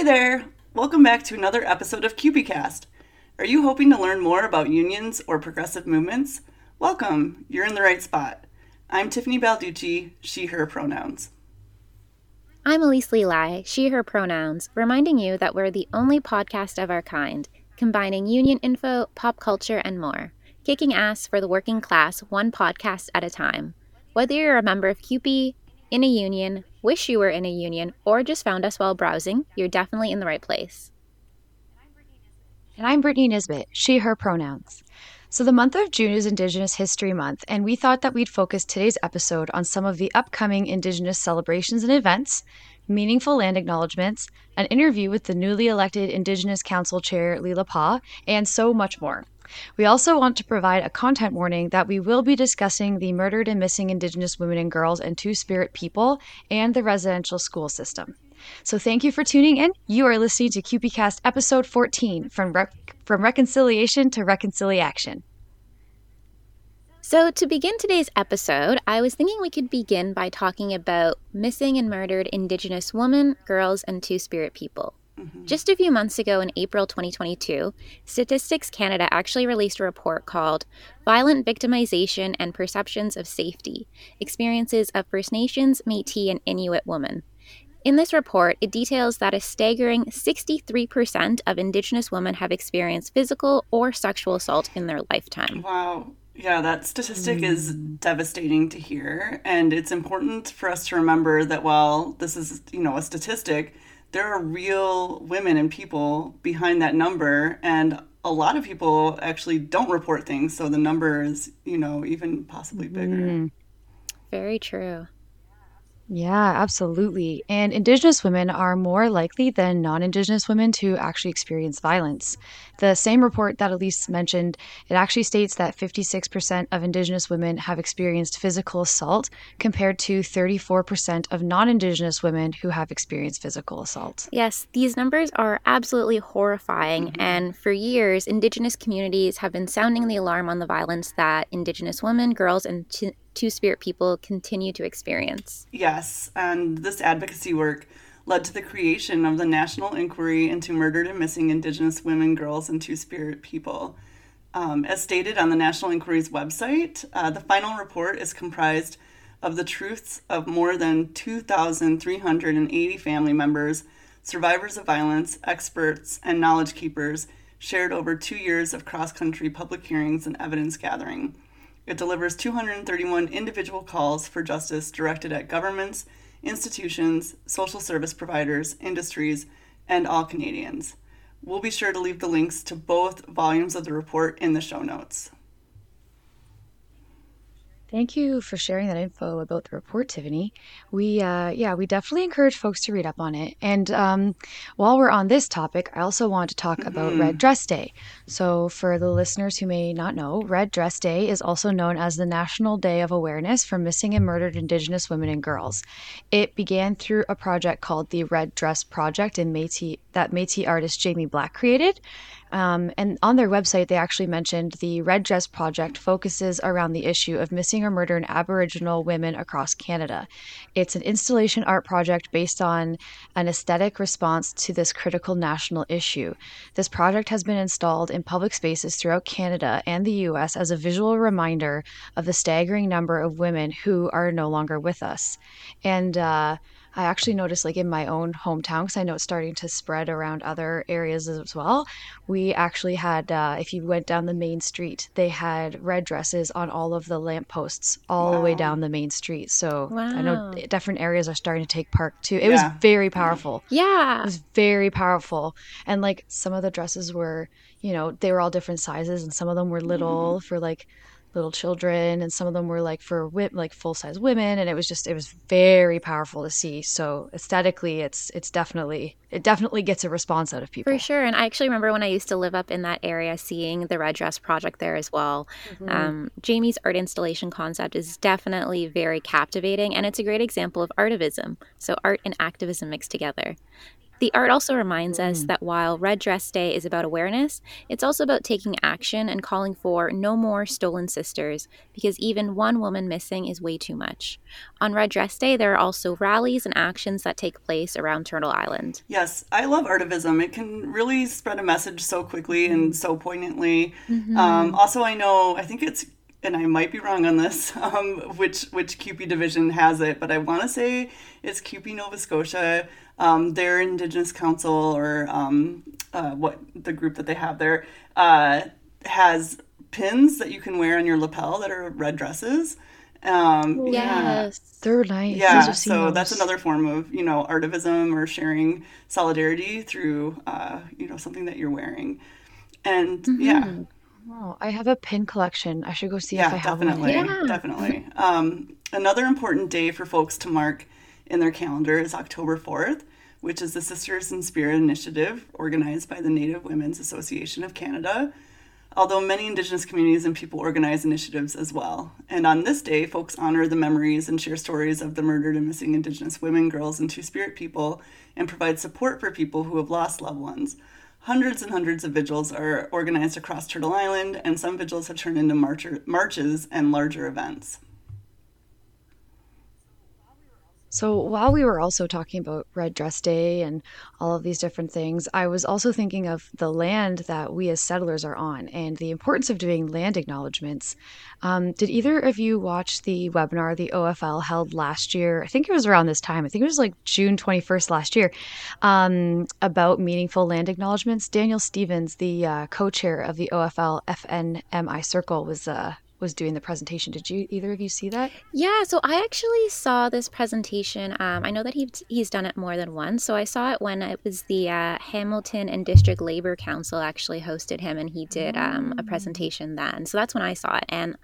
Hey there! Welcome back to another episode of CUPECast. Are you hoping to learn more about unions or progressive movements? Welcome! You're in the right spot. I'm Tiffany Balducci, she, her pronouns. I'm Elise Leelai, she, her pronouns, reminding you that we're the only podcast of our kind, combining union info, pop culture, and more. Kicking ass for the working class, one podcast at a time. Whether you're a member of CUPE, in a union, wish you were in a union, or just found us while browsing, you're definitely in the right place. And I'm Brittany Nisbet, she, her pronouns. So the month of June is Indigenous History Month, and we thought that we'd focus today's episode on some of the upcoming Indigenous celebrations and events, meaningful land acknowledgements, an interview with the newly elected Indigenous Council Chair, Leila Paugh, and so much more. We also want to provide a content warning that we will be discussing the murdered and missing Indigenous women and girls and Two-Spirit people and the residential school system. So thank you for tuning in. You are listening to CUPECast episode 14, from Reconciliation to Reconciliaction. So to begin today's episode, I was thinking we could begin by talking about missing and murdered Indigenous women, girls, and Two-Spirit people. Just a few months ago in April 2022, Statistics Canada actually released a report called Violent Victimization and Perceptions of Safety, Experiences of First Nations, Métis, and Inuit Women. In this report, it details that a staggering 63% of Indigenous women have experienced physical or sexual assault in their lifetime. Wow. Yeah, that statistic is devastating to hear. And it's important for us to remember that while this is, a statistic, there are real women and people behind that number, and a lot of people actually don't report things, so the number is, even possibly bigger. Very true. Yeah, absolutely. And Indigenous women are more likely than non-Indigenous women to actually experience violence. The same report that Elise mentioned, it actually states that 56% of Indigenous women have experienced physical assault compared to 34% of non-Indigenous women who have experienced physical assault. Yes, these numbers are absolutely horrifying. And for years, Indigenous communities have been sounding the alarm on the violence that Indigenous women, girls, and Two-Spirit people continue to experience. Yes, and this advocacy work led to the creation of the National Inquiry into Murdered and Missing Indigenous Women, Girls, and Two-Spirit People. As stated on the National Inquiry's website, the final report is comprised of the truths of more than 2,380 family members, survivors of violence, experts, and knowledge keepers shared over 2 years of cross-country public hearings and evidence gathering. It delivers 231 individual calls for justice directed at governments, institutions, social service providers, industries, and all Canadians. We'll be sure to leave the links to both volumes of the report in the show notes. Thank you for sharing that info about the report, Tiffany. We definitely encourage folks to read up on it. And while we're on this topic, I also want to talk about Red Dress Day. So for the listeners who may not know, Red Dress Day is also known as the National Day of Awareness for Missing and Murdered Indigenous Women and Girls. It began through a project called the Red Dress Project in Métis, that Métis artist Jaime Black created. And on their website, they actually mentioned the Red Dress Project focuses around the issue of missing or murdered Aboriginal women across Canada. It's an installation art project based on an aesthetic response to this critical national issue. This project has been installed in public spaces throughout Canada and the U.S. as a visual reminder of the staggering number of women who are no longer with us. And I actually noticed, in my own hometown, because I know it's starting to spread around other areas as well, we actually had, if you went down the main street, they had red dresses on all of the lampposts all the way down the main street. So I know different areas are starting to take part, too. It was very powerful. Yeah. It was very powerful. And, some of the dresses were, they were all different sizes, and some of them were little for, little children, and some of them were for full-size women, and it was very powerful to see. So aesthetically, it definitely gets a response out of people, for sure. And I actually remember when I used to live up in that area, seeing the Red Dress Project there as well. Jamie's art installation concept is definitely very captivating, and it's a great example of artivism, so art and activism mixed together. The art also reminds us that while Red Dress Day is about awareness, it's also about taking action and calling for no more stolen sisters, because even one woman missing is way too much. On Red Dress Day, there are also rallies and actions that take place around Turtle Island. Yes, I love artivism. It can really spread a message so quickly and so poignantly. Mm-hmm. Also, I know, I think it's, and I might be wrong on this, which CUPE division has it, but I want to say it's CUPE Nova Scotia, their Indigenous Council, or what the group that they have there, has pins that you can wear on your lapel that are red dresses. Yes, yeah. They're nice. Yeah, so those. That's another form of, you know, artivism or sharing solidarity through, you know, something that you're wearing. And mm-hmm. yeah. Wow, I have a pin collection. I should go see if I have one. Definitely. Another important day for folks to mark in their calendar is October 4th, which is the Sisters in Spirit initiative organized by the Native Women's Association of Canada, although many Indigenous communities and people organize initiatives as well. And on this day, folks honor the memories and share stories of the murdered and missing Indigenous women, girls, and Two-Spirit people, and provide support for people who have lost loved ones. Hundreds and hundreds of vigils are organized across Turtle Island, and some vigils have turned into marches and larger events. So while we were also talking about Red Dress Day and all of these different things, I was also thinking of the land that we as settlers are on and the importance of doing land acknowledgements. Did either of you watch the webinar the OFL held last year? I think it was around this time. I think it was like June 21st last year, about meaningful land acknowledgements. Daniel Stevens, the co-chair of the OFL FNMI Circle, was doing the presentation. Did you either of you see that? Yeah, so I actually saw this presentation. I know that he's done it more than once. So I saw it when it was the Hamilton and District Labour Council actually hosted him, and he did a presentation then. So that's when I saw it. And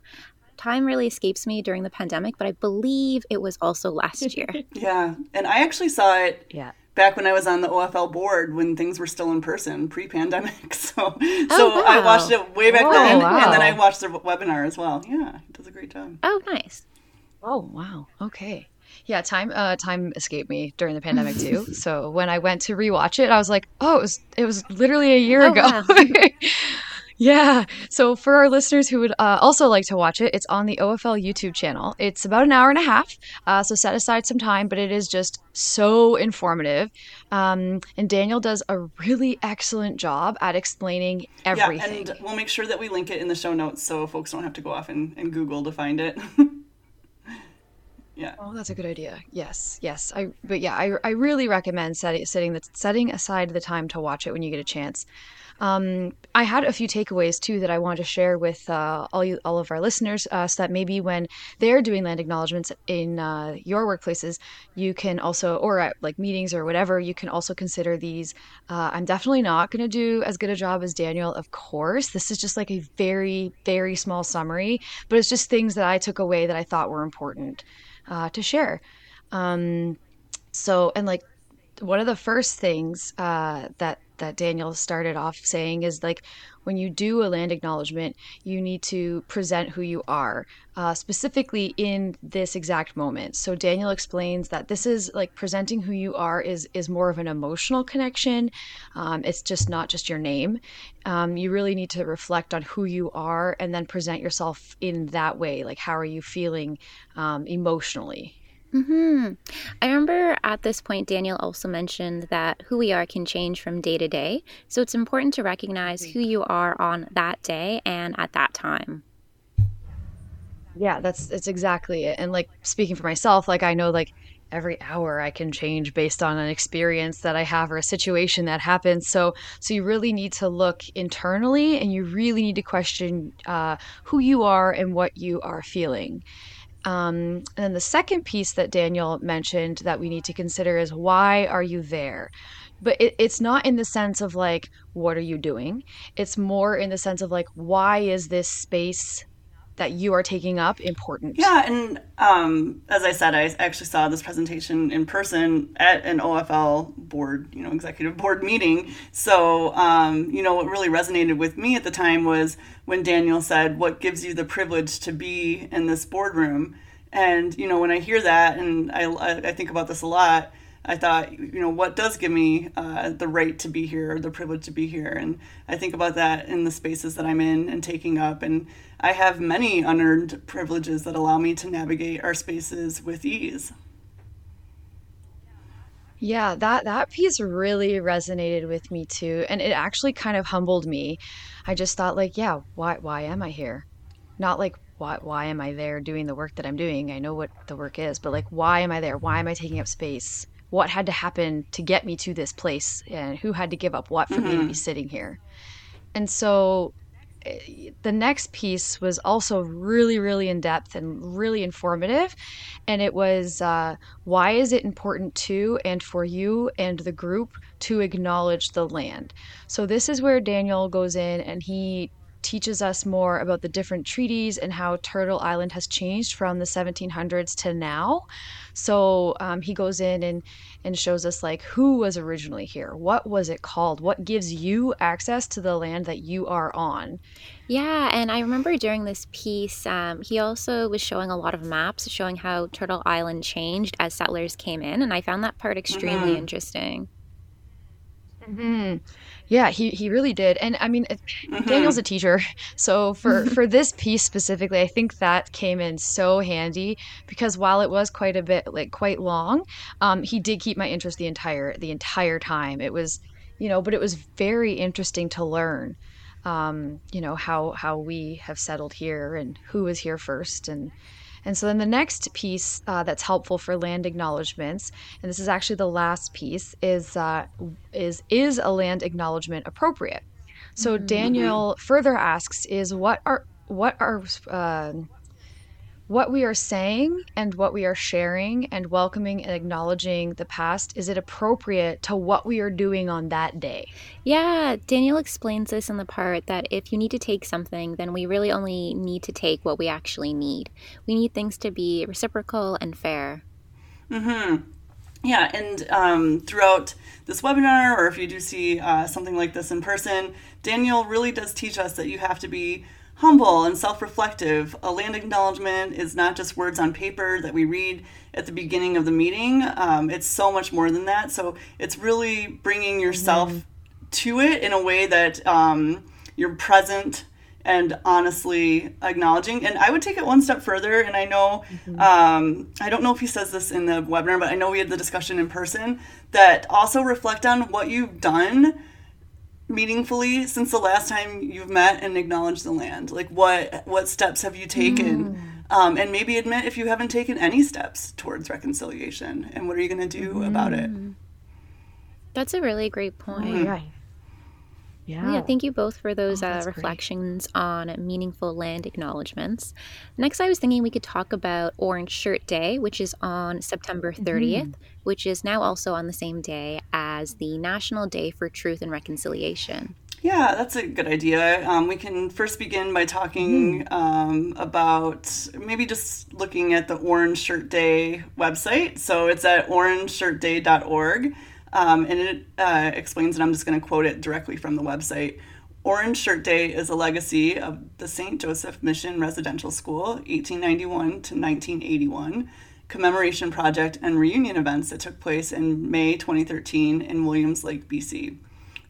time really escapes me during the pandemic, but I believe it was also last year. Yeah, and I actually saw it. Yeah. Back when I was on the OFL board, when things were still in person, pre-pandemic. So I watched it way back then, and then I watched the webinar as well. Yeah, it does a great job. Oh, nice. Oh, wow. Okay. Yeah, time escaped me during the pandemic too. So when I went to rewatch it, I was like, oh, it was literally a year ago. Wow. Yeah. So for our listeners who would also like to watch it, it's on the OFL YouTube channel. It's about an hour and a half. So set aside some time, but it is just so informative. And Daniel does a really excellent job at explaining everything. Yeah, and we'll make sure that we link it in the show notes so folks don't have to go off and Google to find it. Yeah. Oh, that's a good idea. Yes. I really recommend setting aside the time to watch it when you get a chance. I had a few takeaways too that I wanted to share with all of our listeners, so that maybe when they're doing land acknowledgements in your workplaces, you can also, or at like meetings or whatever, you can also consider these. I'm definitely not going to do as good a job as Daniel, of course. This is just like a very, very small summary, but it's just things that I took away that I thought were important to share. So, and like one of the first things that Daniel started off saying is like, when you do a land acknowledgement, you need to present who you are, specifically in this exact moment. So Daniel explains that this is like presenting who you are is more of an emotional connection. It's just not just your name. You really need to reflect on who you are and then present yourself in that way. Like, how are you feeling emotionally? Mm-hmm. I remember at this point, Daniel also mentioned that who we are can change from day to day. So it's important to recognize who you are on that day and at that time. Yeah, it's exactly it. And like speaking for myself, like I know like every hour I can change based on an experience that I have or a situation that happens. So you really need to look internally, and you really need to question who you are and what you are feeling. And then the second piece that Daniel mentioned that we need to consider is, why are you there? But it's not in the sense of like, what are you doing? It's more in the sense of like, why is this space that you are taking up important? Yeah, and as I said, I actually saw this presentation in person at an OFL board, you know, executive board meeting. So, you know, what really resonated with me at the time was when Daniel said, what gives you the privilege to be in this boardroom? And, you know, when I hear that, and I think about this a lot, I thought, you know, what does give me the right to be here, or the privilege to be here? And I think about that in the spaces that I'm in and taking up. And I have many unearned privileges that allow me to navigate our spaces with ease. Yeah, that piece really resonated with me too. And it actually kind of humbled me. I just thought like, yeah, why am I here? Not like, why am I there doing the work that I'm doing? I know what the work is, but like, why am I there? Why am I taking up space? What had to happen to get me to this place? And who had to give up what for me to be sitting here? And so the next piece was also really, really in depth and really informative. And it was, why is it important to, and for you and the group, to acknowledge the land? So this is where Daniel goes in and he teaches us more about the different treaties and how Turtle Island has changed from the 1700s to now. So he goes in and shows us like who was originally here, what was it called, what gives you access to the land that you are on. Yeah, and I remember during this piece, he also was showing a lot of maps showing how Turtle Island changed as settlers came in, and I found that part extremely interesting. Mm-hmm. Yeah, he really did. And I mean, Daniel's a teacher. So for this piece specifically, I think that came in so handy because while it was quite a bit, like quite long, he did keep my interest the entire time. It was, you know, but it was very interesting to learn, you know, how we have settled here and who was here first. And so then the next piece that's helpful for land acknowledgements, and this is actually the last piece, is a land acknowledgement appropriate? So Daniel further asks is what we are saying and what we are sharing and welcoming and acknowledging the past, is it appropriate to what we are doing on that day? Yeah, Daniel explains this in the part that if you need to take something, then we really only need to take what we actually need. We need things to be reciprocal and fair. Mm-hmm. Yeah, and throughout this webinar, or if you do see something like this in person, Daniel really does teach us that you have to be humble and self-reflective. A land acknowledgement is not just words on paper that we read at the beginning of the meeting. It's so much more than that. So it's really bringing yourself to it in a way that you're present and honestly acknowledging. And I would take it one step further. And I know, I don't know if he says this in the webinar, but I know we had the discussion in person, that also reflect on what you've done meaningfully since the last time you've met and acknowledged the land. Like what steps have you taken? And maybe admit if you haven't taken any steps towards reconciliation, and what are you going to do about it? That's a really great point. Yeah, thank you both for those reflections on meaningful land acknowledgements. Next, I was thinking we could talk about Orange Shirt Day, which is on September 30th, which is now also on the same day as the National Day for Truth and Reconciliation. Yeah, that's a good idea. We can first begin by talking about maybe just looking at the Orange Shirt Day website. So it's at orangeshirtday.org. And it explains, and I'm just going to quote it directly from the website. Orange Shirt Day is a legacy of the St. Joseph Mission Residential School, 1891 to 1981, commemoration project and reunion events that took place in May 2013 in Williams Lake, BC.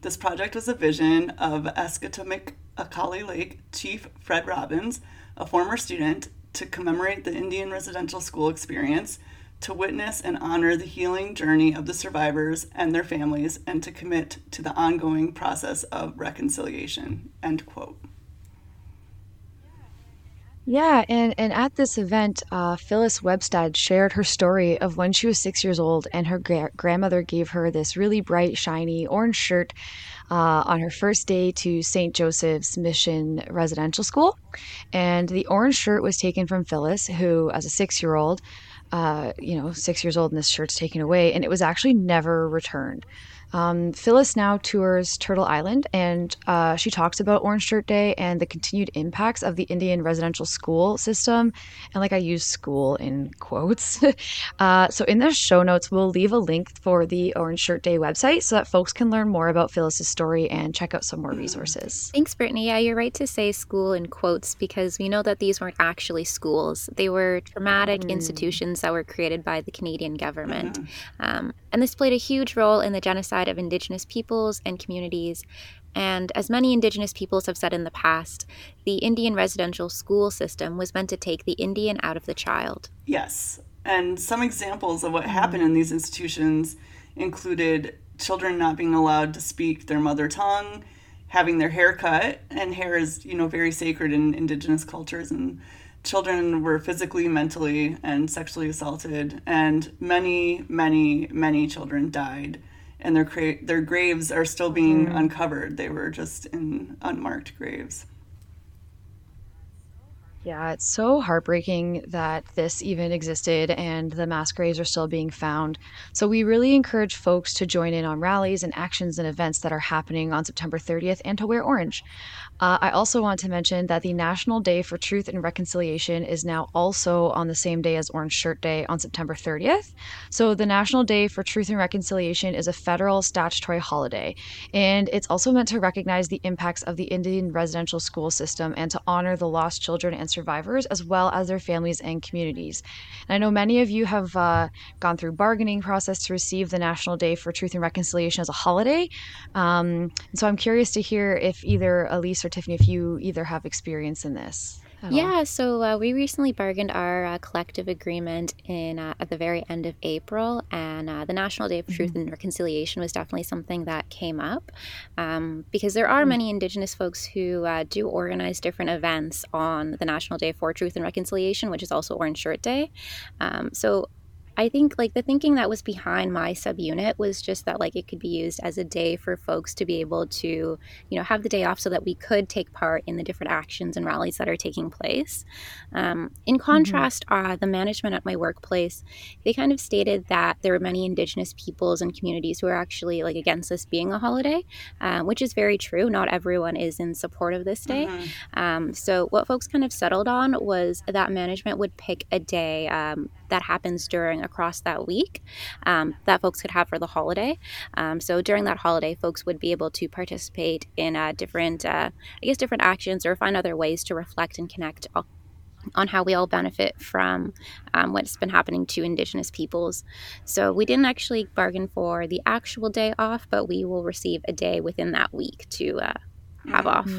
This project was a vision of Eschatomic Akali Lake Chief Fred Robbins, a former student, to commemorate the Indian residential school experience, to witness and honor the healing journey of the survivors and their families, and to commit to the ongoing process of reconciliation, end quote. Yeah, and at this event, Phyllis Webstad shared her story of when she was 6 years old and her grandmother gave her this really bright, shiny orange shirt on her first day to St. Joseph's Mission Residential School. And the orange shirt was taken from Phyllis, who, as a 6-year-old, 6 years old, and this shirt's taken away, and it was actually never returned. Phyllis now tours Turtle Island, and she talks about Orange Shirt Day and the continued impacts of the Indian residential school system. And like, I use school in quotes. So in the show notes, we'll leave a link for the Orange Shirt Day website so that folks can learn more about Phyllis's story and check out some more resources. Thanks, Brittany. Yeah, you're right to say school in quotes, because we know that these weren't actually schools. They were traumatic institutions that were created by the Canadian government. And and this played a huge role in the genocide of Indigenous peoples and communities. And as many Indigenous peoples have said in the past, the Indian residential school system was meant to take the Indian out of the child. Yes, and some examples of what happened in these institutions included children not being allowed to speak their mother tongue, having their hair cut, and hair is, you know, very sacred in Indigenous cultures, and children were physically, mentally, and sexually assaulted, and many, many, many children died, and their graves are still being uncovered. They were just in unmarked graves. Yeah, it's so heartbreaking that this even existed and the mass graves are still being found. So we really encourage folks to join in on rallies and actions and events that are happening on September 30th and to wear orange. I also want to mention that the National Day for Truth and Reconciliation is now also on the same day as Orange Shirt Day on September 30th. So the National Day for Truth and Reconciliation is a federal statutory holiday, and it's also meant to recognize the impacts of the Indian residential school system and to honor the lost children and survivors, as well as their families and communities. And I know many of you have gone through bargaining process to receive the National Day for Truth and Reconciliation as a holiday. So I'm curious to hear if either Elise or Tiffany, if you either have experience in this. Yeah, so we recently bargained our collective agreement in at the very end of April, and the National Day of Truth and Reconciliation was definitely something that came up because there are many Indigenous folks who do organize different events on the National Day for Truth and Reconciliation, which is also Orange Shirt Day. So I think like the thinking that was behind my subunit was just that like it could be used as a day for folks to be able to, you know, have the day off so that we could take part in the different actions and rallies that are taking place. In contrast, the management at my workplace, they kind of stated that there were many Indigenous peoples and communities who are actually like against this being a holiday, which is very true. Not everyone is in support of this day. So what folks kind of settled on was that management would pick a day that happens during across that week that folks could have for the holiday. So during that holiday, folks would be able to participate in different actions or find other ways to reflect and connect on how we all benefit from what's been happening to Indigenous peoples. So we didn't actually bargain for the actual day off, but we will receive a day within that week to have off.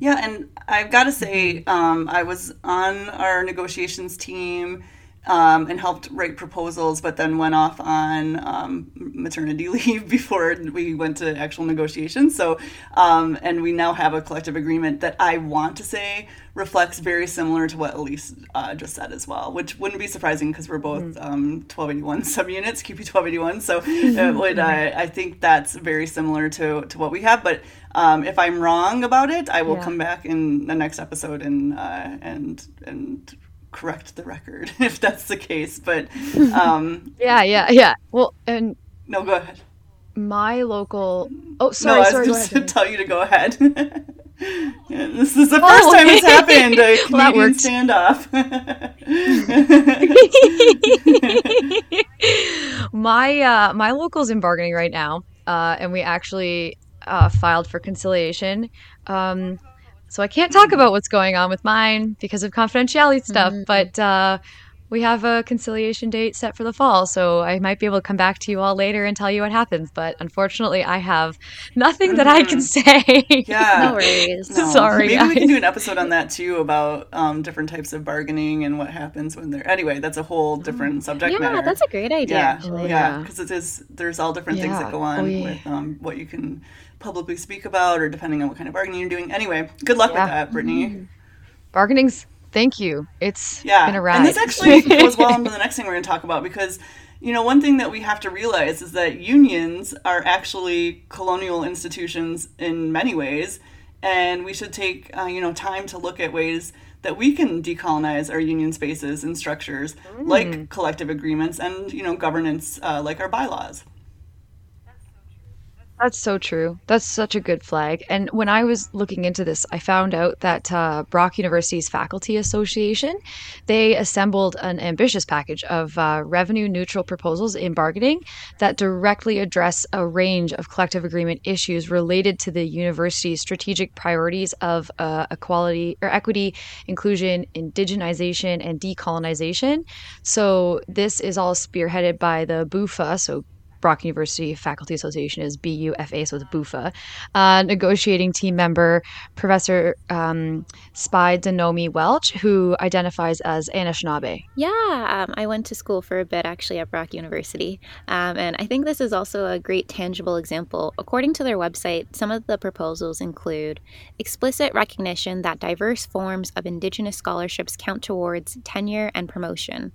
Yeah, and I've got to say, I was on our negotiations team and helped write proposals, but then went off on maternity leave before we went to actual negotiations. So, and we now have a collective agreement that I want to say reflects very similar to what Elise just said as well, which wouldn't be surprising because we're both 1281 subunits, CUPE 1281. So it would, I think that's very similar to what we have. But if I'm wrong about it, I will come back in the next episode and correct the record if that's the case, but well, and no, go ahead. My local I was just going to tell you to go ahead. This is the first time it's happened, a Canadian standoff. My local's in bargaining right now, and we actually filed for conciliation. So I can't talk about what's going on with mine because of confidentiality stuff, but we have a conciliation date set for the fall, so I might be able to come back to you all later and tell you what happens. But unfortunately, I have nothing that I can say. Yeah, no worries. No. Sorry. Maybe we can do an episode on that too about different types of bargaining and what happens when they're. Anyway, that's a whole different subject matter. Yeah, that's a great idea. Yeah, because it is. There's all different things that go on with what you can publicly speak about, or depending on what kind of bargaining you're doing. Anyway, good luck with that, Brittany. Bargaining's, thank you. It's been a ride. And this actually goes well into the next thing we're going to talk about, because, you know, one thing that we have to realize is that unions are actually colonial institutions in many ways, and we should take, time to look at ways that we can decolonize our union spaces and structures, like collective agreements and, governance, like our bylaws. That's so true. That's such a good flag. And when I was looking into this, I found out that Brock University's Faculty Association, they assembled an ambitious package of revenue-neutral proposals in bargaining that directly address a range of collective agreement issues related to the university's strategic priorities of equity, inclusion, indigenization, and decolonization. So this is all spearheaded by the BUFA, so Brock University Faculty Association is BUFA, so it's BUFA, negotiating team member Professor Spy Denomi Welch, who identifies as Anishinaabe. Yeah, I went to school for a bit actually at Brock University, and I think this is also a great tangible example. According to their website, some of the proposals include explicit recognition that diverse forms of Indigenous scholarships count towards tenure and promotion.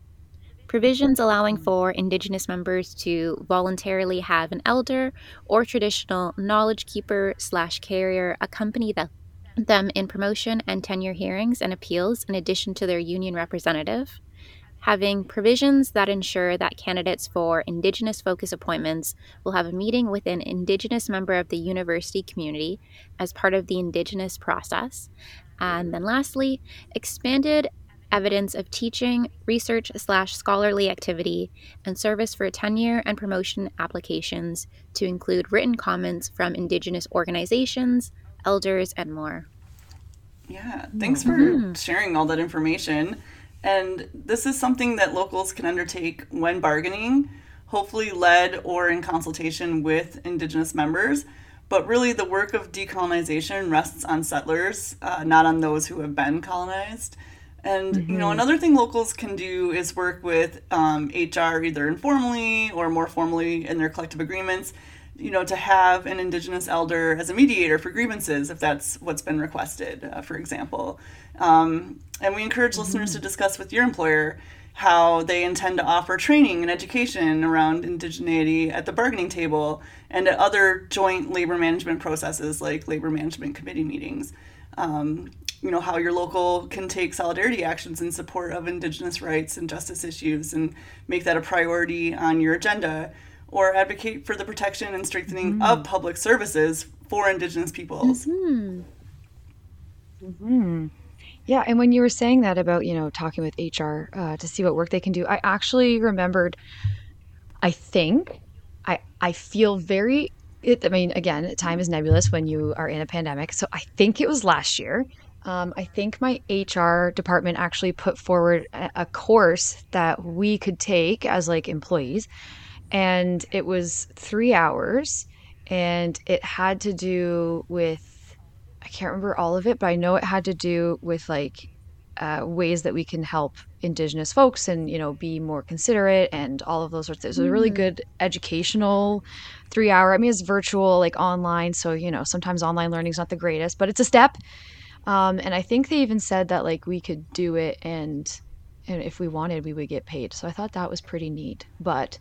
Provisions allowing for Indigenous members to voluntarily have an elder or traditional knowledge keeper / carrier accompany them in promotion and tenure hearings and appeals in addition to their union representative. Having provisions that ensure that candidates for Indigenous-focused appointments will have a meeting with an Indigenous member of the university community as part of the Indigenous process. And then lastly, expanded evidence of teaching, research / scholarly activity, and service for tenure and promotion applications to include written comments from Indigenous organizations, elders, and more. Yeah, thanks for sharing all that information. And this is something that locals can undertake when bargaining, hopefully led or in consultation with Indigenous members. But really, the work of decolonization rests on settlers, not on those who have been colonized. And, you know, another thing locals can do is work with HR either informally or more formally in their collective agreements, you know, to have an Indigenous elder as a mediator for grievances if that's what's been requested, for example. And we encourage listeners to discuss with your employer how they intend to offer training and education around indigeneity at the bargaining table and at other joint labor management processes like labor management committee meetings. You know, how your local can take solidarity actions in support of Indigenous rights and justice issues and make that a priority on your agenda, or advocate for the protection and strengthening of public services for Indigenous peoples. Yeah, and when you were saying that about, you know, talking with HR to see what work they can do, I actually remembered, I feel very, I mean, again, time is nebulous when you are in a pandemic. So I think it was last year. I think my HR department actually put forward a course that we could take as like employees. And it was 3 hours and it had to do with, I can't remember all of it, but I know it had to do with like ways that we can help Indigenous folks and, you know, be more considerate and all of those sorts of things. So it was a really good educational 3 hour, I mean, it's virtual, like online. So, you know, sometimes online learning is not the greatest, but it's a step. And I think they even said that like we could do it and if we wanted, we would get paid. So I thought that was pretty neat, but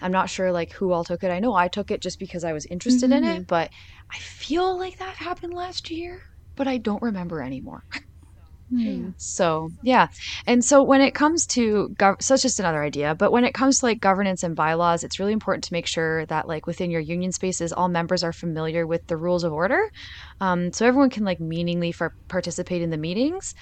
I'm not sure like who all took it. I know I took it just because I was interested in it, but I feel like that happened last year, but I don't remember anymore. So, yeah. And so when it comes to, so it's just another idea, but when it comes to like governance and bylaws, it's really important to make sure that like within your union spaces, all members are familiar with the rules of order. So everyone can like meaningfully participate in the meetings.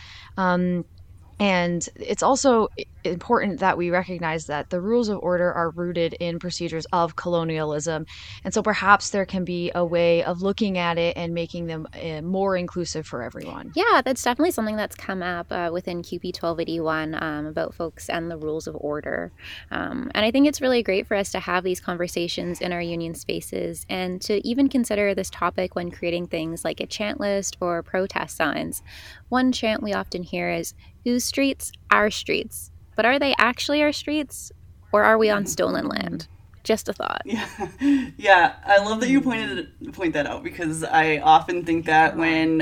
And it's also important that we recognize that the rules of order are rooted in procedures of colonialism. And so perhaps there can be a way of looking at it and making them more inclusive for everyone. Yeah, that's definitely something that's come up within CUPE 1281 about folks and the rules of order. And I think it's really great for us to have these conversations in our union spaces and to even consider this topic when creating things like a chant list or protest signs. One chant we often hear is, "Whose streets? Our streets." But are they actually our streets? Or are we on stolen land? Just a thought. Yeah. I love that you point that out, because I often think that when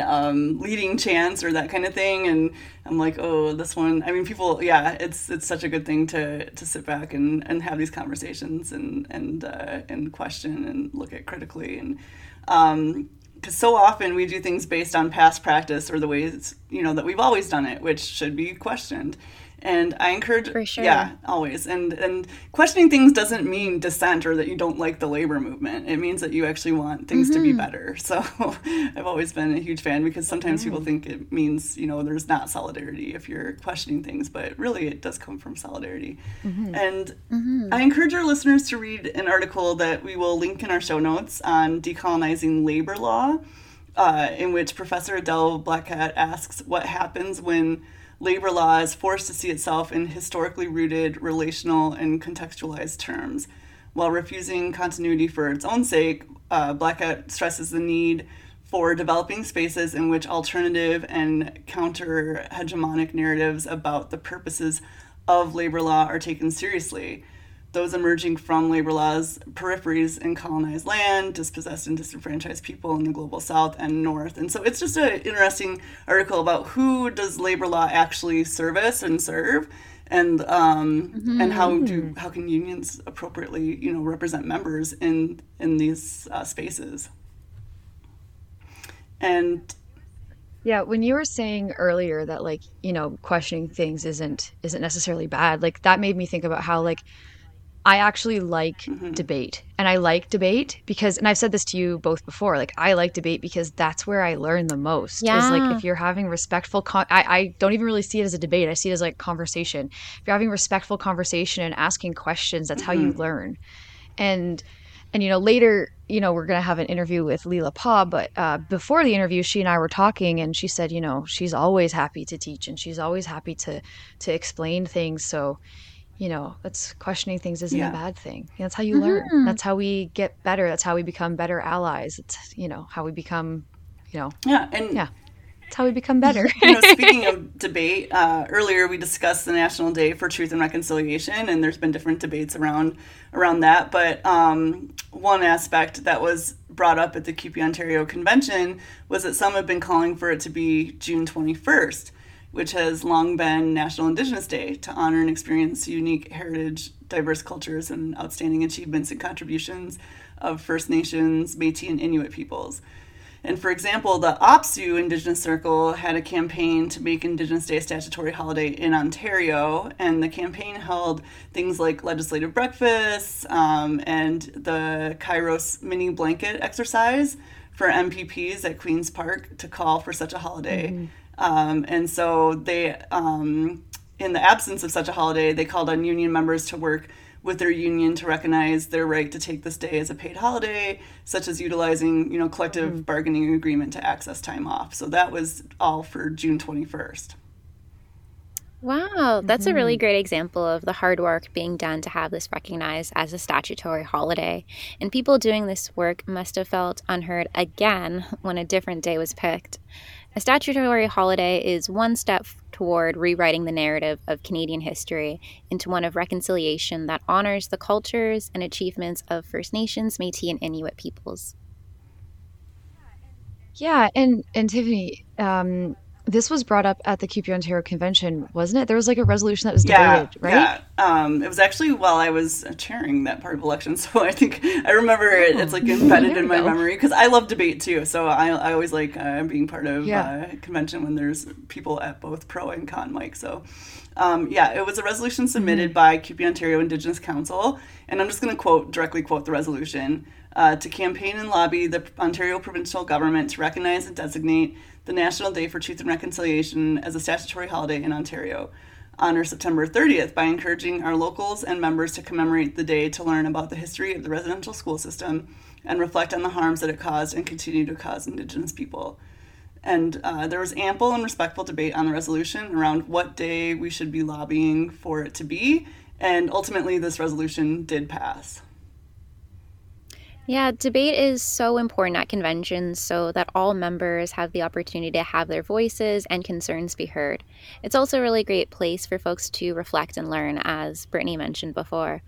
leading chants or that kind of thing, and I'm like, oh, this one. I mean, people. Yeah, it's such a good thing to sit back and have these conversations and question and look at critically, and because so often we do things based on past practice or the ways, you know, that we've always done it, which should be questioned. And I encourage, always. And questioning things doesn't mean dissent or that you don't like the labor movement. It means that you actually want things to be better. So I've always been a huge fan, because sometimes people think it means, you know, there's not solidarity if you're questioning things, but really it does come from solidarity. And I encourage our listeners to read an article that we will link in our show notes on decolonizing labor law, in which Professor Adele Blackett asks what happens when labor law is forced to see itself in historically rooted, relational, and contextualized terms. while refusing continuity for its own sake, Blackout stresses the need for developing spaces in which alternative and counter-hegemonic narratives about the purposes of labor law are taken seriously. Those emerging from labor law's peripheries in colonized land, dispossessed and disenfranchised people in the global south and north. And so it's just an interesting article about who does labor law actually service and serve, and and how can unions appropriately, you know, represent members in these spaces. And yeah, when you were saying earlier that, like, you know, questioning things isn't necessarily bad, like, that made me think about how, like, I actually like debate, and I like debate because, and I've said this to you both before, like, I like debate because that's where I learn the most. Yeah. Is like, if you're having respectful, I don't even really see it as a debate. I see it as like conversation. If you're having respectful conversation and asking questions, that's how you learn. And, you know, later, you know, we're going to have an interview with Leila Paugh, but before the interview, she and I were talking, and she said, you know, she's always happy to teach, and she's always happy to explain things. So, you know, that's questioning things isn't a bad thing. That's how you learn. That's how we get better. That's how we become better allies. It's, you know, how we become, you know. Yeah. And yeah, that's how we become better. You know, speaking of debate, earlier we discussed the National Day for Truth and Reconciliation, and there's been different debates around that. But one aspect that was brought up at the CUPE Ontario Convention was that some have been calling for it to be June 21st. Which has long been National Indigenous Day, to honor and experience unique heritage, diverse cultures, and outstanding achievements and contributions of First Nations, Métis, and Inuit peoples. And for example, the OPSU Indigenous Circle had a campaign to make Indigenous Day a statutory holiday in Ontario, and the campaign held things like legislative breakfasts and the Kairos mini blanket exercise for MPPs at Queen's Park to call for such a holiday. Mm-hmm. And so they, in the absence of such a holiday, they called on union members to work with their union to recognize their right to take this day as a paid holiday, such as utilizing, you know, collective bargaining agreement to access time off. So that was all for June 21st. Wow, that's a really great example of the hard work being done to have this recognized as a statutory holiday. And people doing this work must have felt unheard again when a different day was picked. A statutory holiday is one step toward rewriting the narrative of Canadian history into one of reconciliation that honors the cultures and achievements of First Nations, Métis, and Inuit peoples. Yeah, and Tiffany, this was brought up at the CUPE Ontario Convention, wasn't it? There was like a resolution that was debated, right? Yeah, it was actually while I was chairing that part of election, so I think I remember it's like embedded in my memory, because I love debate too, so I always like being part of convention when there's people at both pro and con mic, so... it was a resolution submitted by CUPE Ontario Indigenous Council, and I'm just going to directly quote the resolution, to campaign and lobby the Ontario provincial government to recognize and designate the National Day for Truth and Reconciliation as a statutory holiday in Ontario. Honor September 30th by encouraging our locals and members to commemorate the day to learn about the history of the residential school system and reflect on the harms that it caused and continue to cause Indigenous people. And there was ample and respectful debate on the resolution around what day we should be lobbying for it to be. And ultimately, this resolution did pass. Yeah, debate is so important at conventions so that all members have the opportunity to have their voices and concerns be heard. It's also a really great place for folks to reflect and learn, as Brittany mentioned before.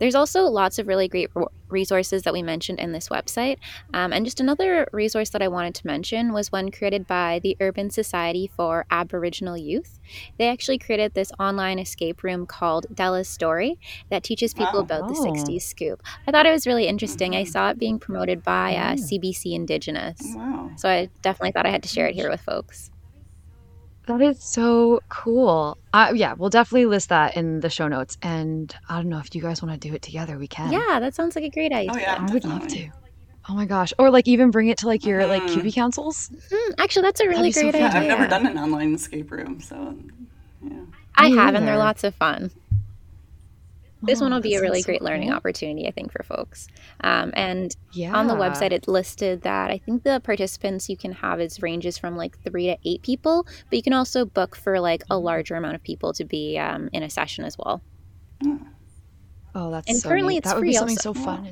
There's also lots of really great resources that we mentioned in this website. And just another resource that I wanted to mention was one created by the Urban Society for Aboriginal Youth. They actually created this online escape room called Della's Story that teaches people about the 60s scoop. I thought it was really interesting. I saw it being promoted by CBC Indigenous. Wow. So I definitely thought I had to share it here with folks. That is so cool. We'll definitely list that in the show notes. And I don't know if you guys want to do it together, we can. Yeah, that sounds like a great idea. Oh, yeah, I would love to. Oh my gosh. Or like even bring it to like your like CUPE councils. Actually, that's a really great idea. I've never done an online escape room, so yeah. I have, and they're lots of fun. This one will be a really great learning opportunity, I think, for folks. And on the website, it listed that I think the participants you can have ranges from like 3 to 8 people, but you can also book for like a larger amount of people to be in a session as well. Oh, that's and so currently neat. It's that free would be something also. So fun. Yeah.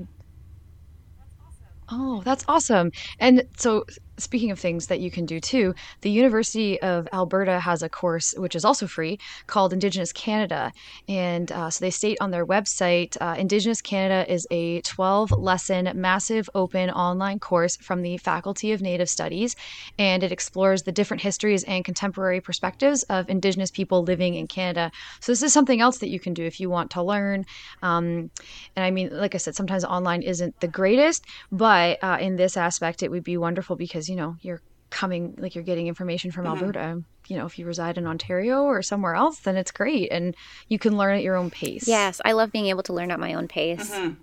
Oh, that's awesome. And so speaking of things that you can do too, the University of Alberta has a course, which is also free, called Indigenous Canada. And so they state on their website, Indigenous Canada is a 12-lesson massive open online course from the Faculty of Native Studies. And it explores the different histories and contemporary perspectives of Indigenous people living in Canada. So this is something else that you can do if you want to learn. And I mean, like I said, sometimes online isn't the greatest, but in this aspect, it would be wonderful because you know, you're coming, like you're getting information from mm-hmm. Alberta. You know, if you reside in Ontario or somewhere else, then it's great. And you can learn at your own pace. Yes. I love being able to learn at my own pace. Mm-hmm.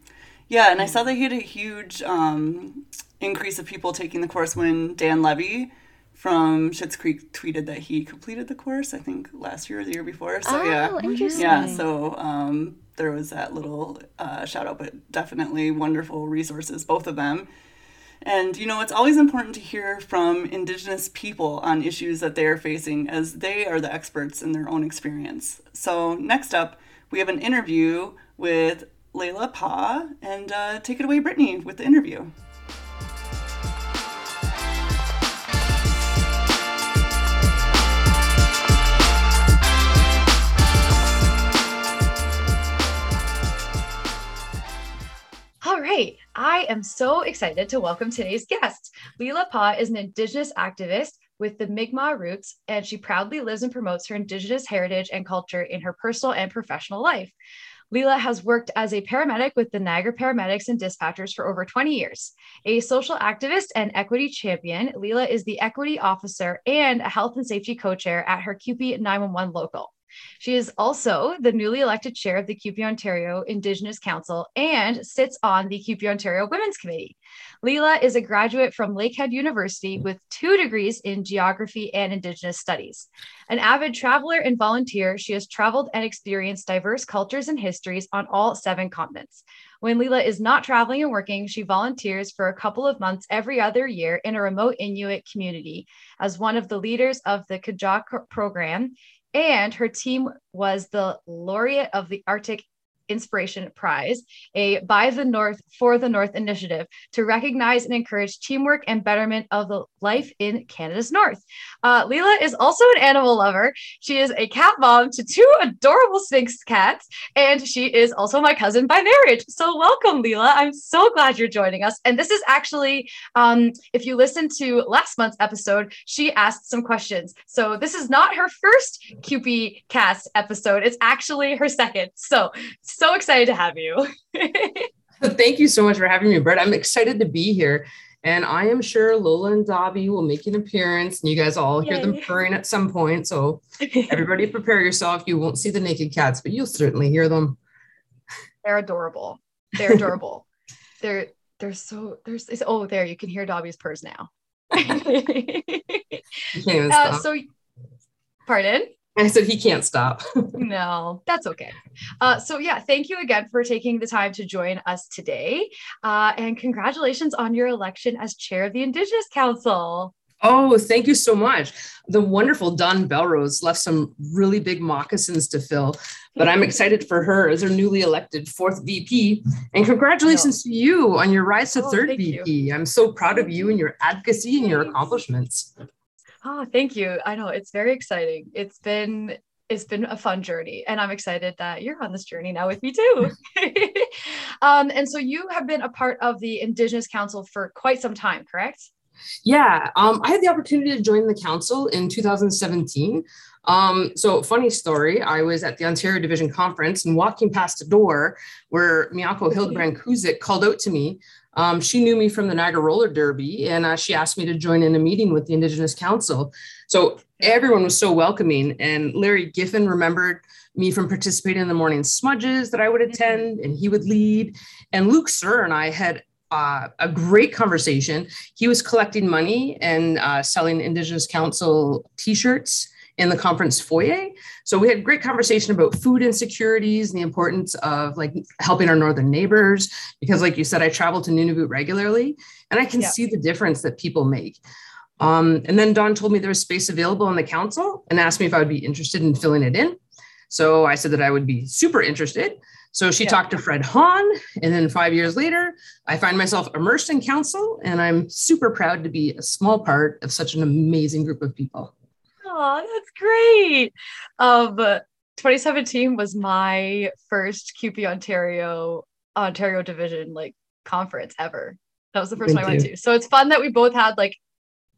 Yeah. And I saw they had a huge increase of people taking the course when Dan Levy from Schitt's Creek tweeted that he completed the course, I think last year or the year before. So interesting. Yeah. So there was that little shout out, but definitely wonderful resources, both of them. And, you know, it's always important to hear from Indigenous people on issues that they are facing as they are the experts in their own experience. So next up, we have an interview with Leila Paugh, and take it away, Brittany, with the interview. All right. I am so excited to welcome today's guest. Leila Paugh is an Indigenous activist with the Mi'kmaq roots, and she proudly lives and promotes her Indigenous heritage and culture in her personal and professional life. Leila has worked as a paramedic with the Niagara Paramedics and Dispatchers for over 20 years. A social activist and equity champion, Leila is the equity officer and a health and safety co-chair at her CUPE 911 local. She is also the newly elected chair of the CUPE Ontario Indigenous Council and sits on the CUPE Ontario Women's Committee. Leila is a graduate from Lakehead University with 2 degrees in geography and Indigenous studies. An avid traveler and volunteer, she has traveled and experienced diverse cultures and histories on all 7 continents. When Leila is not traveling and working, she volunteers for a couple of months every other year in a remote Inuit community as one of the leaders of the Kajak program, and her team was the laureate of the Arctic Inspiration Prize, a By the North, for the North initiative to recognize and encourage teamwork and betterment of the life in Canada's North. Leila is also an animal lover. She is a cat mom to 2 adorable Sphinx cats, and she is also my cousin by marriage. So welcome, Leila. I'm so glad you're joining us. And this is actually, if you listen to last month's episode, she asked some questions. So this is not her first CUPECast episode. It's actually her second. So excited to have you. Thank you so much for having me, Brett. I'm excited to be here. And I am sure Lola and Dobby will make an appearance, and you guys all hear them purring at some point. So everybody prepare yourself. You won't see the naked cats, but you'll certainly hear them. They're adorable. They're adorable. They're so, you can hear Dobby's purrs now. So pardon? I said he can't stop. No, that's okay. So yeah, thank you again for taking the time to join us today. And congratulations on your election as chair of the Indigenous Council. Oh, thank you so much. The wonderful Dawn Belrose left some really big moccasins to fill, but I'm excited for her as her newly elected 4th VP. And congratulations to you on your rise to 3rd VP. I'm so proud of you and your advocacy and your accomplishments. Oh, thank you. I know it's very exciting. It's been a fun journey, and I'm excited that you're on this journey now with me too. And so you have been a part of the Indigenous Council for quite some time, correct? Yeah. I had the opportunity to join the council in 2017. So funny story, I was at the Ontario Division Conference and walking past a door where Miyako Hildebrand Kuzik called out to me. She knew me from the Niagara Roller Derby, and she asked me to join in a meeting with the Indigenous Council. So everyone was so welcoming, and Larry Giffen remembered me from participating in the morning smudges that I would attend, and he would lead. And Luke Sir and I had a great conversation. He was collecting money and selling Indigenous Council t-shirts in the conference foyer. So we had a great conversation about food insecurities and the importance of like helping our northern neighbors, because like you said, I travel to Nunavut regularly and I can see the difference that people make. And then Dawn told me there was space available on the council and asked me if I would be interested in filling it in. So I said that I would be super interested. So she talked to Fred Hahn, and then 5 years later, I find myself immersed in council, and I'm super proud to be a small part of such an amazing group of people. Oh, that's great. 2017 was my first CUPE Ontario division like conference ever. That was the first one I went to. So it's fun that we both had like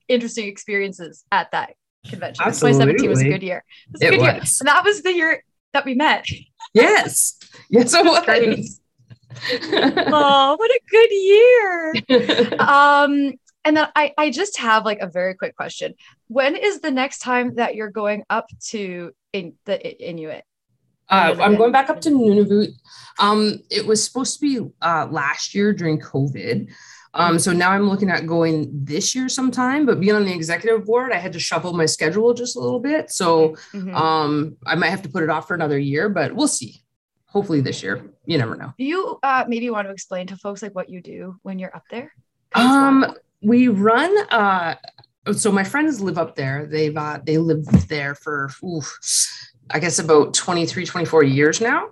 interesting experiences at that convention. Absolutely. 2017 was a good year. It was a good year. And that was the year that we met. Yes. Yes, it was. Oh, what a good year. And then I just have like a very quick question. When is the next time that you're going up to the Inuit? I'm going back up to Nunavut. It was supposed to be last year during COVID. So now I'm looking at going this year sometime, but being on the executive board, I had to shuffle my schedule just a little bit. So I might have to put it off for another year, but we'll see. Hopefully this year. You never know. Do you maybe want to explain to folks like what you do when you're up there? We run... So my friends live up there. They lived there for, I guess, about 23, 24 years now.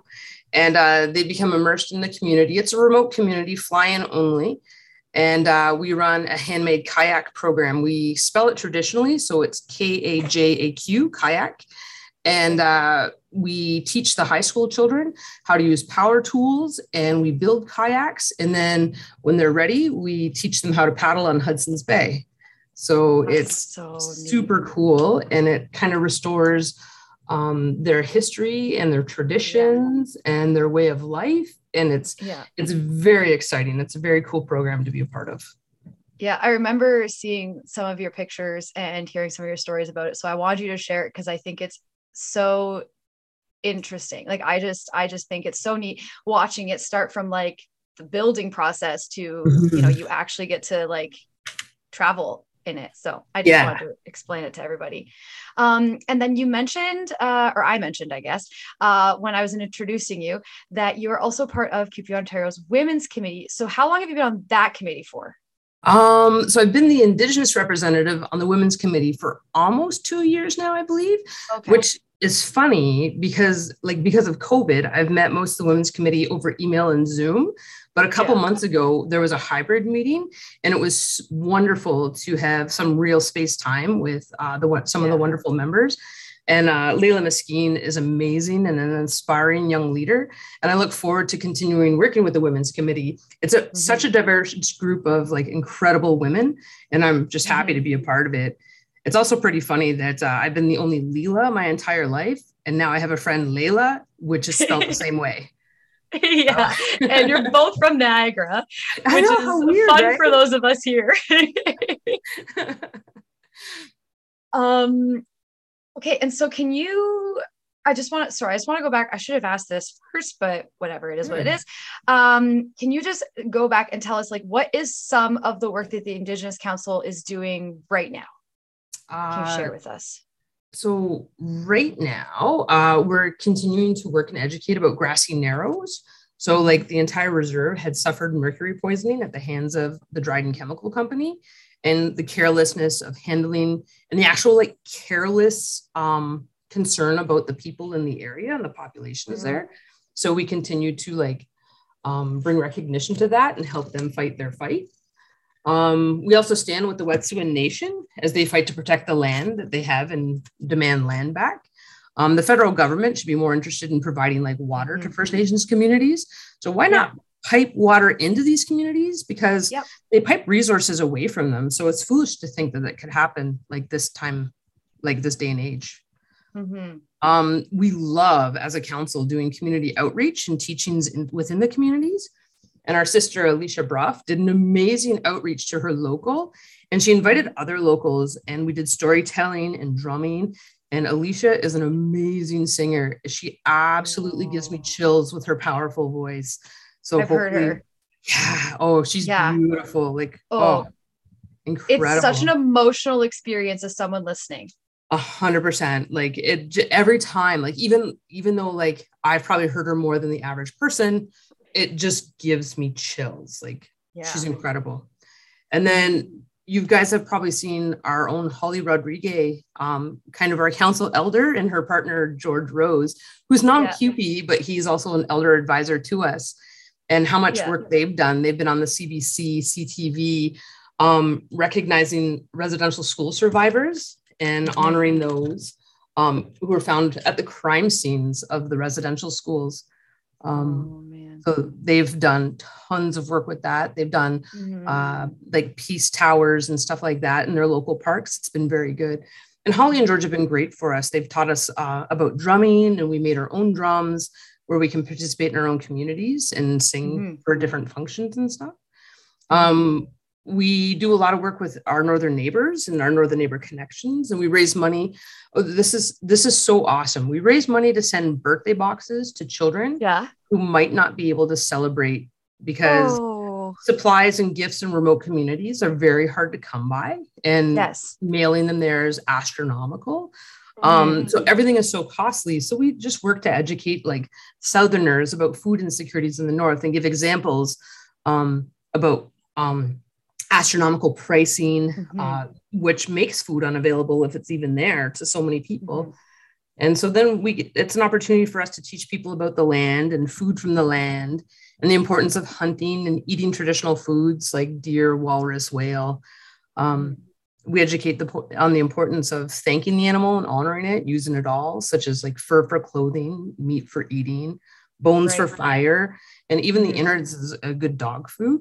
And they become immersed in the community. It's a remote community, fly-in only. And we run a handmade kayak program. We spell it traditionally. So it's K-A-J-A-Q, kayak. And we teach the high school children how to use power tools, and we build kayaks. And then when they're ready, we teach them how to paddle on Hudson's Bay. So That's super cool. And it kind of restores their history and their traditions and their way of life. And it's very exciting. It's a very cool program to be a part of. Yeah, I remember seeing some of your pictures and hearing some of your stories about it. So I wanted you to share it because I think it's so interesting. Like, I just think it's so neat watching it start from like the building process to, you know, you actually get to like travel in it. So I just wanted to explain it to everybody. And then you mentioned, or I mentioned, I guess, when I was introducing you, that you are also part of CUPE Ontario's Women's Committee. So how long have you been on that committee for? So I've been the Indigenous representative on the Women's Committee for almost 2 years now, I believe, which is funny because of COVID, I've met most of the Women's Committee over email and Zoom. But a couple months ago, there was a hybrid meeting, and it was wonderful to have some real space time with some of the wonderful members. And Leila Mesquine is amazing and an inspiring young leader. And I look forward to continuing working with the Women's Committee. It's such a diverse group of like incredible women, and I'm just happy to be a part of it. It's also pretty funny that I've been the only Leila my entire life, and now I have a friend, Leila, which is spelled the same way. Yeah, and you're both from Niagara, which is weird, fun right? for those of us here. Okay, and so can you, I just want to go back. I should have asked this first, but whatever, it is what it is. Can you just go back and tell us, like, what is some of the work that the Indigenous Council is doing right now? Can you share with us? So right now, we're continuing to work and educate about Grassy Narrows. So like the entire reserve had suffered mercury poisoning at the hands of the Dryden Chemical Company, and the carelessness of handling and the actual like careless concern about the people in the area and the population is there. So we continue to like bring recognition to that and help them fight their fight. We also stand with the Wet'suwet'en Nation as they fight to protect the land that they have and demand land back. The federal government should be more interested in providing like water to First Nations communities. So why not pipe water into these communities? Because they pipe resources away from them. So it's foolish to think that that could happen like this time, like this day and age. We love as a council doing community outreach and teachings within the communities. And our sister, Alicia Broff, did an amazing outreach to her local, and she invited other locals, and we did storytelling and drumming. And Alicia is an amazing singer. She absolutely gives me chills with her powerful voice. So I've heard her. Yeah. Oh, she's beautiful. Like, incredible. It's such an emotional experience as someone listening. 100%. Like it every time, like even though like I've probably heard her more than the average person, it just gives me chills. Like she's incredible. And then you guys have probably seen our own Holly Rodriguez, kind of our council elder, and her partner, George Rose, who's not a CUPE, but he's also an elder advisor to us, and how much work they've done. They've been on the CBC, CTV, recognizing residential school survivors and honoring those who were found at the crime scenes of the residential schools. So they've done tons of work with that. They've done like peace towers and stuff like that in their local parks. It's been very good. And Holly and George have been great for us. They've taught us about drumming, and we made our own drums where we can participate in our own communities and sing for different functions and stuff. We do a lot of work with our northern neighbors and our northern neighbor connections, and we raise money. Oh, this is so awesome. We raise money to send birthday boxes to children who might not be able to celebrate because supplies and gifts in remote communities are very hard to come by, and mailing them there is astronomical. So everything is so costly. So we just work to educate like Southerners about food insecurities in the North and give examples about astronomical pricing, which makes food unavailable if it's even there to so many people. And so then it's an opportunity for us to teach people about the land and food from the land and the importance of hunting and eating traditional foods like deer, walrus, whale. We educate on the importance of thanking the animal and honoring it, using it all, such as like fur for clothing, meat for eating, bones for fire, and even the innards is a good dog food.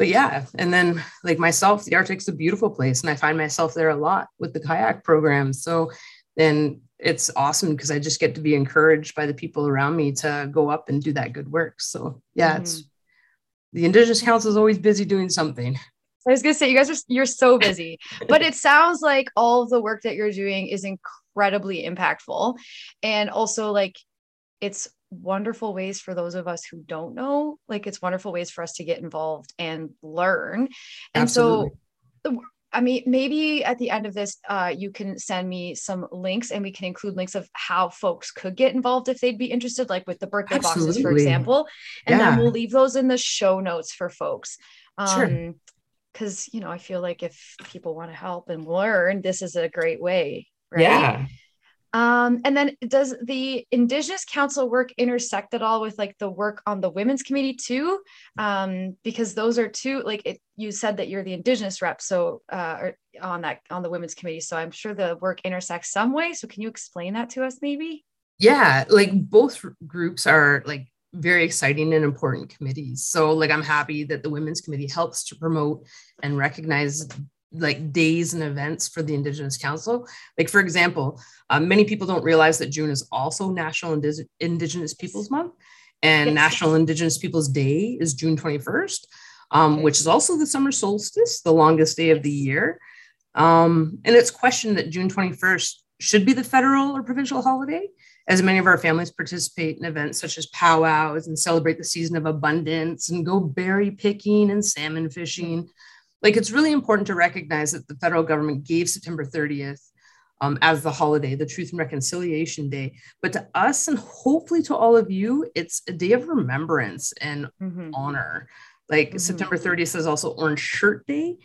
But yeah, and then like myself, the Arctic's a beautiful place, and I find myself there a lot with the kayak program. So then it's awesome because I just get to be encouraged by the people around me to go up and do that good work. So yeah, it's the Indigenous Council is always busy doing something. I was gonna say, you guys you're so busy, but it sounds like all of the work that you're doing is incredibly impactful, and also like it's wonderful ways for those of us who don't know, like it's wonderful ways for us to get involved and learn. And so, I mean, maybe at the end of this, you can send me some links, and we can include links of how folks could get involved if they'd be interested, like with the birthday boxes, for example, and then we'll leave those in the show notes for folks. Cause you know, I feel like if people want to help and learn, this is a great way. Right? Yeah. And then does the Indigenous Council work intersect at all with like the work on the Women's Committee too? Because those are two, like you said that you're the Indigenous rep, so on the Women's Committee. So I'm sure the work intersects some way. So can you explain that to us maybe? Yeah, like both groups are like very exciting and important committees. So like I'm happy that the Women's Committee helps to promote and recognize like days and events for the Indigenous Council. Like, for example, many people don't realize that June is also National Indigenous Peoples Month, and National Indigenous Peoples Day is June 21st, which is also the summer solstice, the longest day of the year. And it's questioned that June 21st should be the federal or provincial holiday, as many of our families participate in events such as powwows and celebrate the season of abundance and go berry picking and salmon fishing. Like, it's really important to recognize that the federal government gave September 30th as the holiday, the Truth and Reconciliation Day. But to us, and hopefully to all of you, it's a day of remembrance and honor. Like September 30th is also Orange Shirt Day,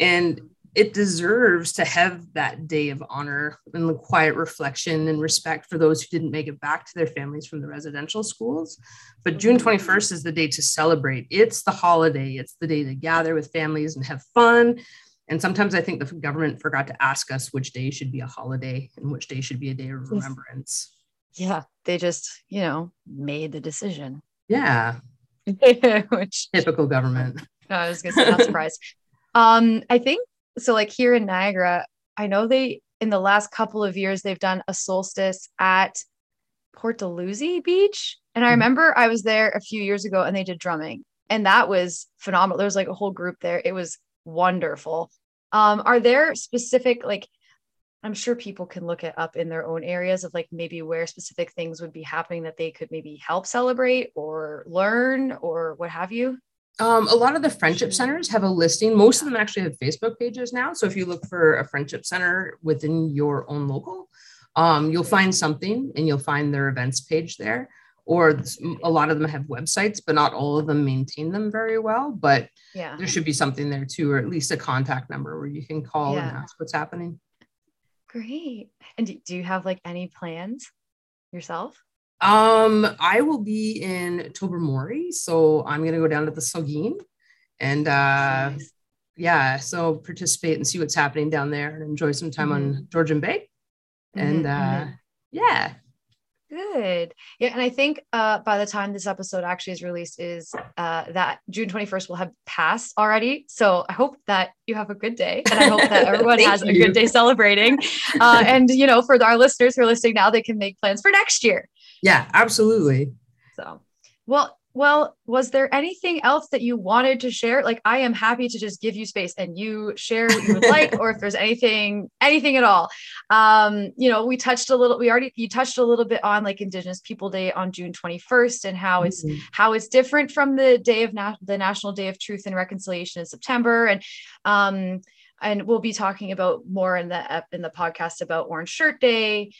and it deserves to have that day of honor and the quiet reflection and respect for those who didn't make it back to their families from the residential schools. But June 21st is the day to celebrate. It's the holiday. It's the day to gather with families and have fun. And sometimes I think the government forgot to ask us which day should be a holiday and which day should be a day of remembrance. Yeah. They just, you know, made the decision. Yeah. Which typical government. No, I was going to say, not surprised. I think, so like here in Niagara, I know in the last couple of years, they've done a solstice at Port Dalhousie Beach. And I remember I was there a few years ago and they did drumming, and that was phenomenal. There was like a whole group there. It was wonderful. Are there specific, like, I'm sure people can look it up in their own areas of like maybe where specific things would be happening that they could maybe help celebrate or learn or what have you? A lot of the friendship centers have a listing. Most of them actually have Facebook pages now. So if you look for a friendship center within your own local, you'll find something, and you'll find their events page there. or a lot of them have websites, but not all of them maintain them very well. But yeah, there should be something there too, or at least a contact number where you can call and ask what's happening. Great. And do you have like any plans yourself? I will be in Tobermory, so I'm going to go down to the Saugeen and, nice. Yeah, so participate and see what's happening down there and enjoy some time on Georgian Bay. And yeah. Good. Yeah. And I think by the time this episode actually is released is that June 21st will have passed already. So I hope that you have a good day, and I hope that everyone has a good day celebrating. And, you know, for our listeners who are listening now, they can make plans for next year. Yeah, absolutely. So, well, was there anything else that you wanted to share? Like, I am happy to just give you space and you share what you would like, or if there's anything at all. You know, you touched a little bit on like Indigenous People Day on June 21st and how it's, different from the day of the National Day of Truth and Reconciliation in September. And we'll be talking about more in the podcast about Orange Shirt Day.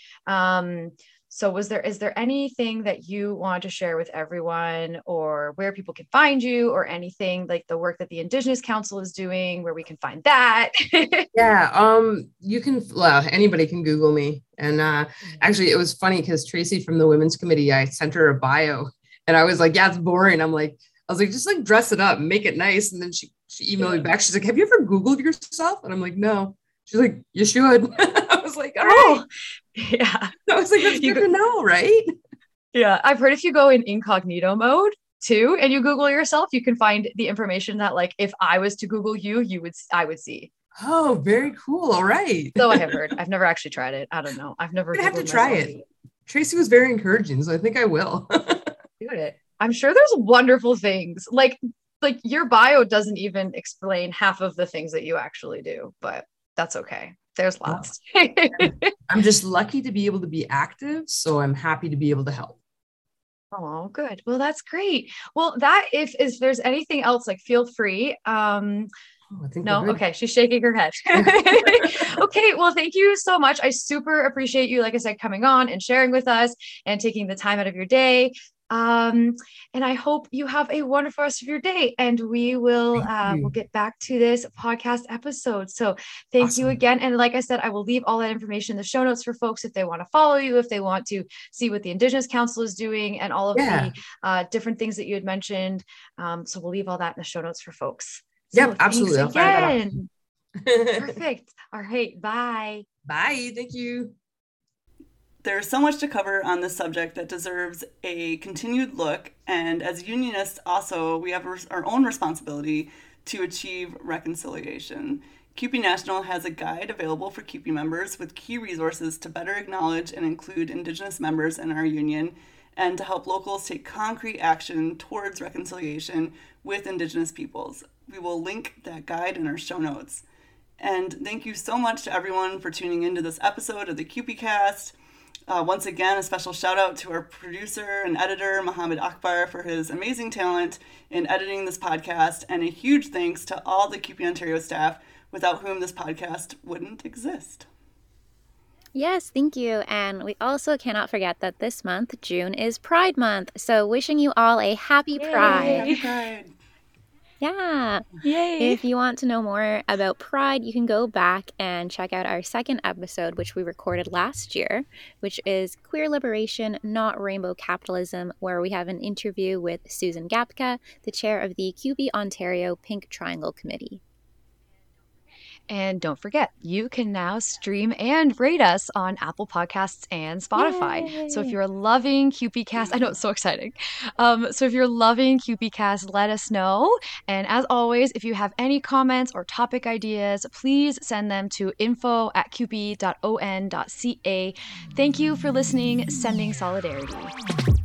So is there anything that you want to share with everyone, or where people can find you, or anything like the work that the Indigenous Council is doing, where we can find that? Yeah. You can, anybody can Google me. And actually it was funny because Tracy from the Women's Committee, I sent her a bio and I was like, yeah, it's boring. I was like, just like dress it up, make it nice. And then she emailed me back. She's like, have you ever Googled yourself? And I'm like, no. She's like, you should. I was like, all right. Yeah. I was like, that's good to know, right? Yeah. I've heard if you go in incognito mode too, and you Google yourself, you can find the information that like, if I was to Google you, I would see. Oh, very cool. All right. So I have heard, I've never actually tried it. I don't know. I'm gonna have to try it. Tracy was very encouraging. So I think I will. Do it. I'm sure there's wonderful things like your bio doesn't even explain half of the things that you actually do, but that's okay. There's lots. I'm just lucky to be able to be active. So I'm happy to be able to help. Oh, good. Well, that's great. Well, if there's anything else, like feel free. I think no. Okay. She's shaking her head. Okay. Well, thank you so much. I super appreciate you, like I said, coming on and sharing with us and taking the time out of your day. And I hope you have a wonderful rest of your day, and we will, we'll get back to this podcast episode. So thank you again. And like I said, I will leave all that information in the show notes for folks, if they want to follow you, if they want to see what the Indigenous Council is doing and all of the, different things that you had mentioned. So we'll leave all that in the show notes for folks. So yep. Absolutely. Again. Perfect. All right. Bye. Bye. Thank you. There's so much to cover on this subject that deserves a continued look, and as unionists also, we have our own responsibility to achieve reconciliation. CUPE National has a guide available for CUPE members with key resources to better acknowledge and include Indigenous members in our union, and to help locals take concrete action towards reconciliation with Indigenous peoples. We will link that guide in our show notes. And thank you so much to everyone for tuning into this episode of the CUPECast. Once again, a special shout out to our producer and editor, Mohammed Akbar, for his amazing talent in editing this podcast, and a huge thanks to all the CUPE Ontario staff, without whom this podcast wouldn't exist. Yes, thank you. And we also cannot forget that this month, June, is Pride Month. So wishing you all a happy Pride. Happy Pride. Yeah. Yay. If you want to know more about Pride, you can go back and check out our second episode, which we recorded last year, which is Queer Liberation, Not Rainbow Capitalism, where we have an interview with Susan Gapka, the chair of the CUPE Ontario Pink Triangle Committee. And don't forget, you can now stream and rate us on Apple Podcasts and Spotify. Yay. So if you're loving CUPECast, I know it's so exciting. So if you're loving CUPECast, let us know. And as always, if you have any comments or topic ideas, please send them to info@cupe.on.ca. Thank you for listening. Sending solidarity.